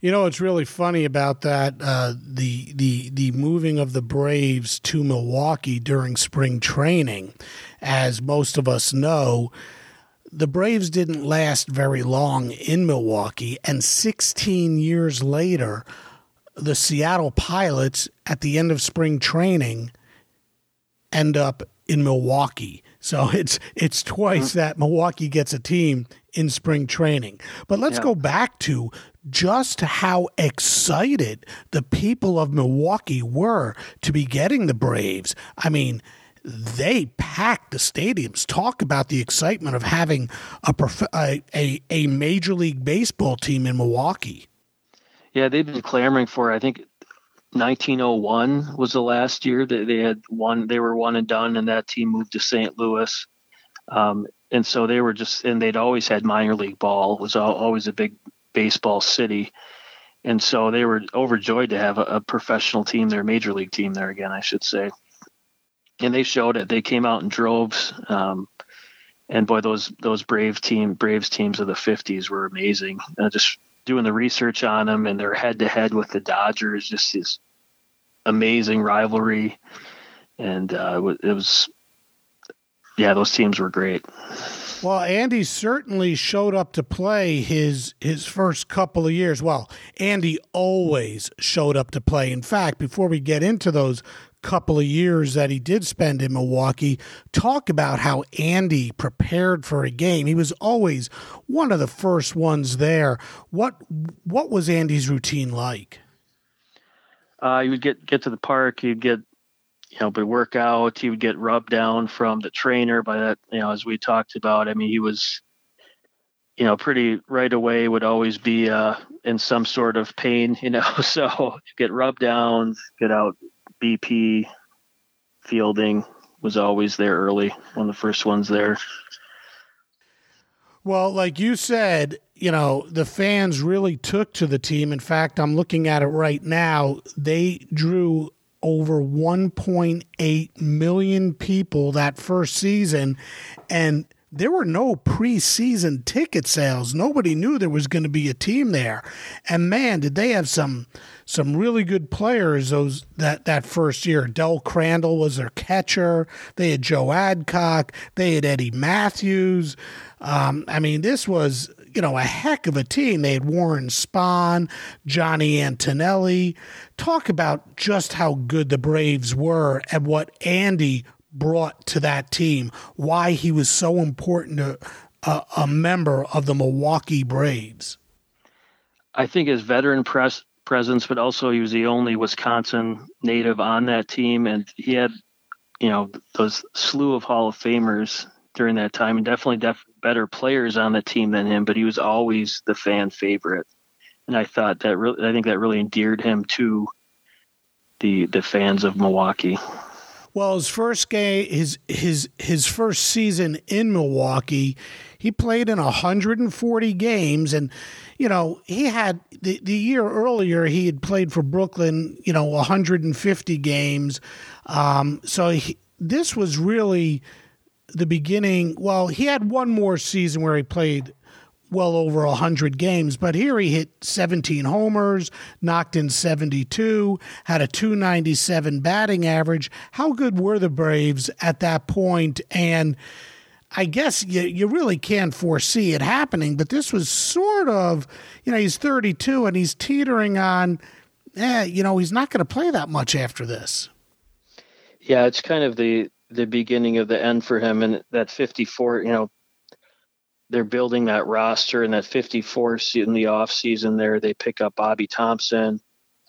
You know, it's really funny about that, uh, the the the moving of the Braves to Milwaukee during spring training. As most of us know, the Braves didn't last very long in Milwaukee, and sixteen years later, the Seattle Pilots at the end of spring training end up in Milwaukee. So it's it's twice mm-hmm. that Milwaukee gets a team in spring training. But let's yeah. go back to just how excited the people of Milwaukee were to be getting the Braves. I mean, they packed the stadiums. Talk about the excitement of having a, prof- a, a, a Major League Baseball team in Milwaukee. Yeah, they've been clamoring for it. I think nineteen oh one was the last year that they had one. They were one and done, and that team moved to Saint Louis. Um, and so they were just, and they'd always had minor league ball. It was always a big baseball city. And so they were overjoyed to have a, a professional team, their major league team there again, I should say. And they showed it. They came out in droves. Um, and boy, those those Brave team, Braves teams of the fifties were amazing. Uh, just doing the research on them and their head-to-head with the Dodgers, just this amazing rivalry. And uh, it was, yeah, those teams were great. Well, Andy certainly showed up to play his his first couple of years. Well, Andy always showed up to play. In fact, before we get into those couple of years that he did spend in Milwaukee, talk about how Andy prepared for a game. He was always one of the first ones there. What what was Andy's routine like? Uh, he would get, get to the park. He'd get, you know, but work out. He would get rubbed down from the trainer by that, you know, as we talked about. I mean, he was, you know, pretty right away would always be uh, in some sort of pain, you know, so get rubbed down, get out. B P fielding was always there early, one of the first ones there. Well, like you said, you know, the fans really took to the team. In fact, I'm looking at it right now. They drew over one point eight million people that first season, and there were no preseason ticket sales. Nobody knew there was going to be a team there. And, man, did they have some some really good players those that, that first year. Del Crandall was their catcher. They had Joe Adcock. They had Eddie Matthews. Um, I mean, this was, you know, a heck of a team. They had Warren Spahn, Johnny Antonelli. Talk about just how good the Braves were and what Andy brought to that team, why he was so important to uh, a member of the Milwaukee Braves. I think his veteran press presence, but also he was the only Wisconsin native on that team. And he had, you know, those slew of Hall of Famers during that time, and definitely def- better players on the team than him, but he was always the fan favorite. And I thought that really, I think that really endeared him to the, the fans of Milwaukee. Well, his first game, his his his first season in Milwaukee, he played in one hundred forty games, and you know he had the the year earlier he had played for Brooklyn, you know, one hundred fifty games. Um, so he, this was really the beginning. Well, he had one more season where he played well over one hundred games, but here he hit seventeen homers, knocked in seventy-two, had a two ninety-seven batting average. How good were the Braves at that point? And I guess you, you really can't foresee it happening, but this was sort of, you know, he's thirty-two and he's teetering on, eh, you know, he's not going to play that much after this. Yeah, it's kind of the, the beginning of the end for him. And that fifty-four, you know, they're building that roster, and that fifty-four in the off season there, they pick up Bobby Thomson,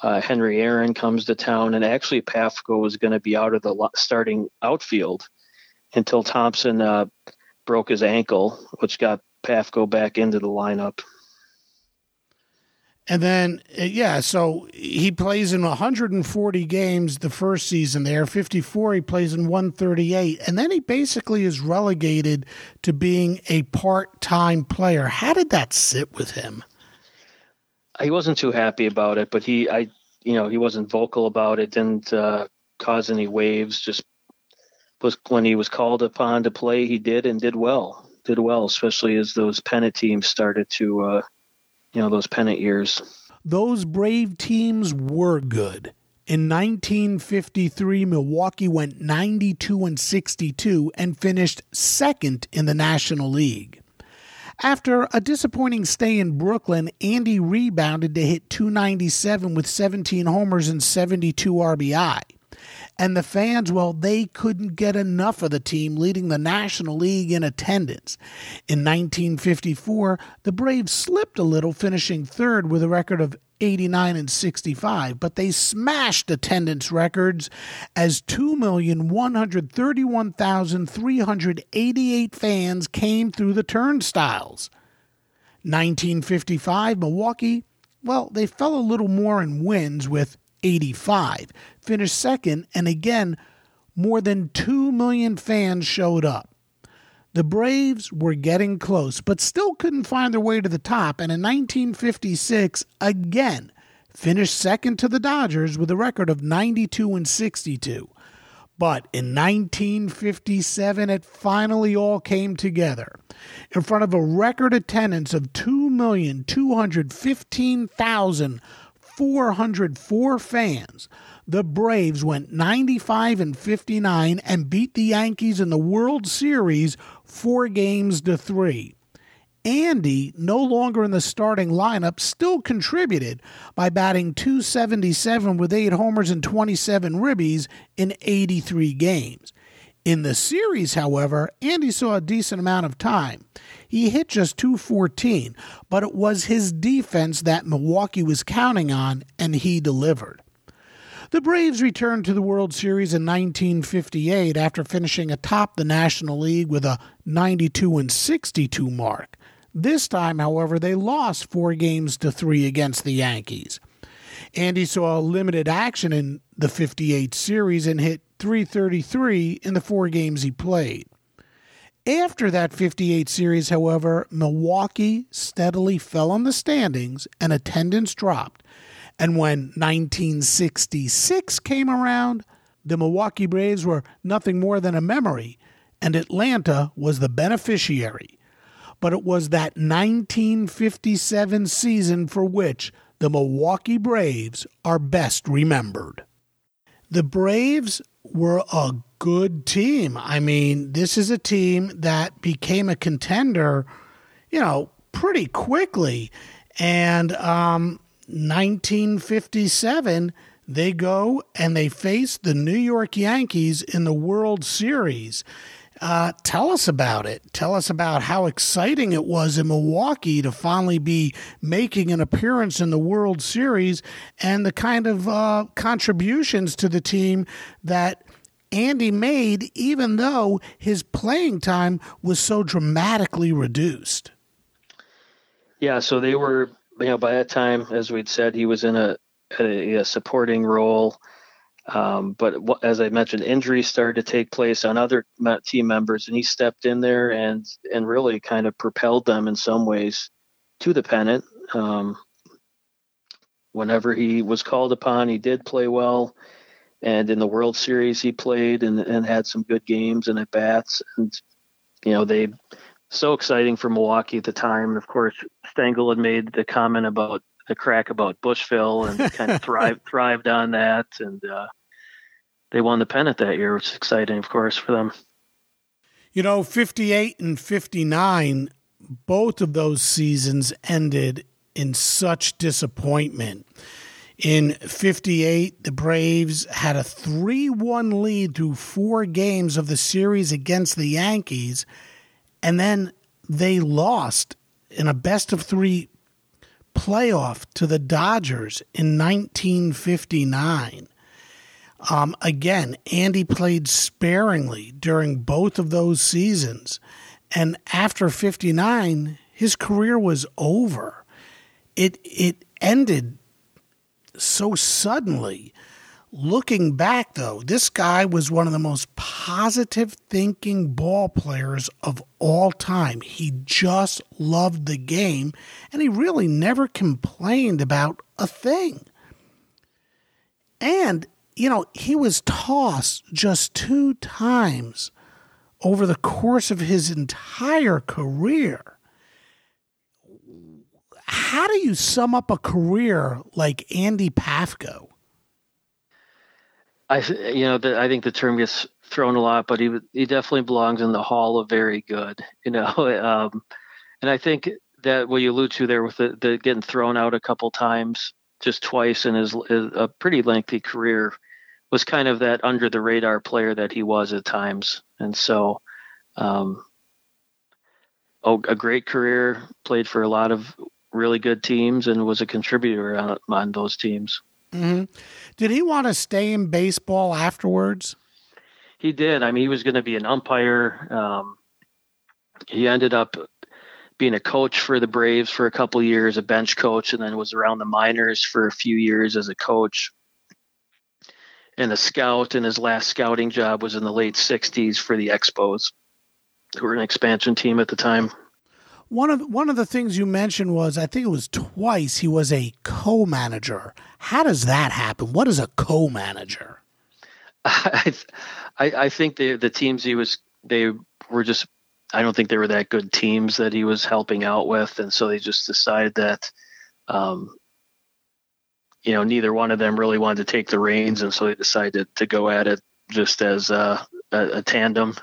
uh, Henry Aaron comes to town, and actually Pafko was going to be out of the starting outfield until Thompson uh, broke his ankle, which got Pafko back into the lineup. And then, yeah, so he plays in one hundred forty games the first season there, fifty-four, he plays in one thirty-eight, and then he basically is relegated to being a part-time player. How did that sit with him? He wasn't too happy about it, but he, I, you know, he wasn't vocal about it, didn't uh, cause any waves, just was when he was called upon to play, he did and did well, did well, especially as those pennant teams started to uh, you know, those pennant years. Those Brave teams were good. In nineteen fifty-three, Milwaukee went ninety-two and sixty-two and finished second in the National League. After a disappointing stay in Brooklyn, Andy rebounded to hit two ninety-seven with seventeen homers and seventy-two R B I. And the fans, well, they couldn't get enough of the team, leading the National League in attendance. In nineteen fifty-four, the Braves slipped a little, finishing third with a record of eighty-nine and sixty-five, but they smashed attendance records as two million one hundred thirty-one thousand three hundred eighty-eight fans came through the turnstiles. nineteen fifty-five, Milwaukee, well, they fell a little more in wins with eighty-five, finished second, and again, more than two million fans showed up. The Braves were getting close, but still couldn't find their way to the top, and in nineteen fifty-six, again, finished second to the Dodgers with a record of ninety-two and sixty-two. But in nineteen fifty-seven, it finally all came together. In front of a record attendance of two million two hundred fifteen thousand four hundred four fans, the Braves went ninety-five and fifty-nine and beat the Yankees in the World Series four games to three. Andy, no longer in the starting lineup, still contributed by batting two seventy-seven with eight homers and twenty-seven ribbies in eighty-three games. In the series, however, Andy saw a decent amount of time. He hit just two fourteen, but it was his defense that Milwaukee was counting on, and he delivered. The Braves returned to the World Series in nineteen fifty-eight after finishing atop the National League with a ninety-two and sixty-two mark. This time, however, they lost four games to three against the Yankees. Andy saw limited action in the fifty-eight series and hit three thirty-three in the four games he played. After that fifty-eight series, however, Milwaukee steadily fell in the standings and attendance dropped. And when nineteen sixty-six came around, the Milwaukee Braves were nothing more than a memory, and Atlanta was the beneficiary. But it was that nineteen fifty-seven season for which the Milwaukee Braves are best remembered. The Braves were a good team. I mean, this is a team that became a contender, you know, pretty quickly. And um, nineteen fifty-seven, they go and they face the New York Yankees in the World Series. Uh, tell us about it. Tell us about how exciting it was in Milwaukee to finally be making an appearance in the World Series and the kind of uh, contributions to the team that Andy made, even though his playing time was so dramatically reduced. Yeah, so they were, you know, by that time, as we'd said, he was in a, a, a supporting role. Um, but as I mentioned, injuries started to take place on other team members, and he stepped in there and and really kind of propelled them in some ways to the pennant. Um, whenever he was called upon, he did play well, and in the World Series he played and, and had some good games and at bats. And you know, they so exciting for Milwaukee at the time. And of course, Stengel had made the comment about the crack about Bushville and kind of thrived, thrived on that. And uh, they won the pennant that year, which is exciting, of course, for them. You know, fifty-eight and fifty-nine, both of those seasons ended in such disappointment. In fifty-eight, the Braves had a three one lead through four games of the series against the Yankees, and then they lost in a best-of-three playoff to the Dodgers in nineteen fifty-nine. Um, again, Andy played sparingly during both of those seasons, and after fifty-nine, his career was over. It it ended so suddenly. Looking back, though, this guy was one of the most positive-thinking ball players of all time. He just loved the game, and he really never complained about a thing. And, you know, he was tossed just two times over the course of his entire career. How do you sum up a career like Andy Pafko? I, you know, the, I think the term gets thrown a lot, but he he definitely belongs in the Hall of Very Good. You know, um, And I think that what you allude to there with the, the getting thrown out a couple times, just twice in his, his a pretty lengthy career, was kind of that under the radar player that he was at times. And so, um, oh, a great career, played for a lot of really good teams and was a contributor on, on those teams. Mm-hmm. Did he want to stay in baseball afterwards? He did. I mean, he was going to be an umpire. Um, he ended up being a coach for the Braves for a couple of years, a bench coach, and then was around the minors for a few years as a coach and a scout. And his last scouting job was in the late sixties for the Expos, who were an expansion team at the time. One of one of the things you mentioned was, I think it was twice, he was a co-manager. How does that happen? What is a co-manager? I I, I think the the teams he was they were just I don't think they were that good teams that he was helping out with, and so they just decided that um, you know neither one of them really wanted to take the reins, and so they decided to go at it just as a, a, a tandem.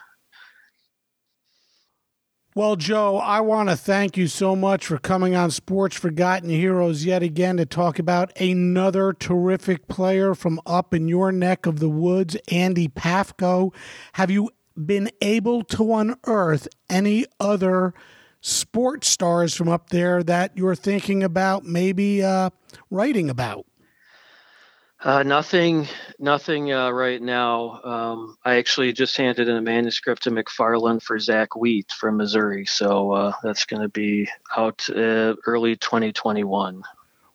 Well, Joe, I want to thank you so much for coming on Sports Forgotten Heroes yet again to talk about another terrific player from up in your neck of the woods, Andy Pafko. Have you been able to unearth any other sports stars from up there that you're thinking about maybe uh, writing about? Uh, nothing, nothing uh, right now. Um, I actually just handed in a manuscript to McFarland for Zach Wheat from Missouri, so uh, that's going to be out uh, early twenty twenty-one.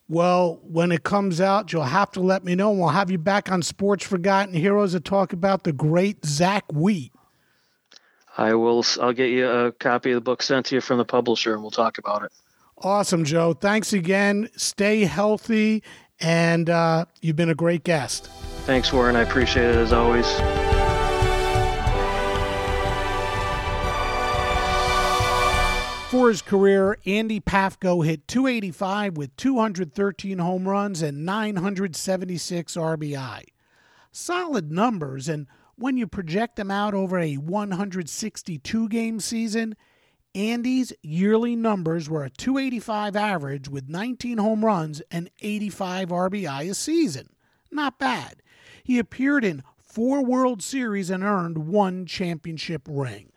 Well, when it comes out, you'll have to let me know, and we'll have you back on Sports Forgotten Heroes to talk about the great Zach Wheat. I will. I'll get you a copy of the book sent to you from the publisher, and we'll talk about it. Awesome, Joe. Thanks again. Stay healthy. And uh, you've been a great guest. Thanks, Warren. I appreciate it as always. For his career, Andy Pafko hit two eighty-five with two hundred thirteen home runs and nine hundred seventy-six R B I. Solid numbers, and when you project them out over a one hundred sixty-two game season, Andy's yearly numbers were a two eighty-five average with nineteen home runs and eighty-five R B I a season. Not bad. He appeared in four World Series and earned one championship ring.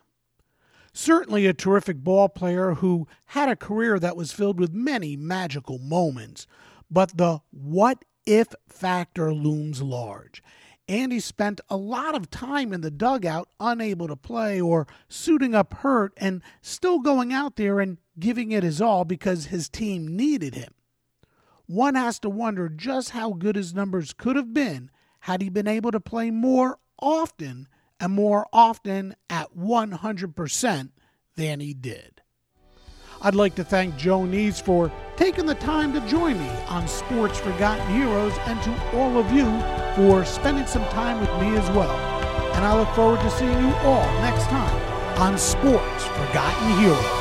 Certainly a terrific ballplayer who had a career that was filled with many magical moments, but the what-if factor looms large. Andy spent a lot of time in the dugout, unable to play or suiting up hurt, and still going out there and giving it his all because his team needed him. One has to wonder just how good his numbers could have been had he been able to play more often and more often at one hundred percent than he did. I'd like to thank Joe Niese for taking the time to join me on Sports Forgotten Heroes, and to all of you for spending some time with me as well. And I look forward to seeing you all next time on Sports Forgotten Heroes.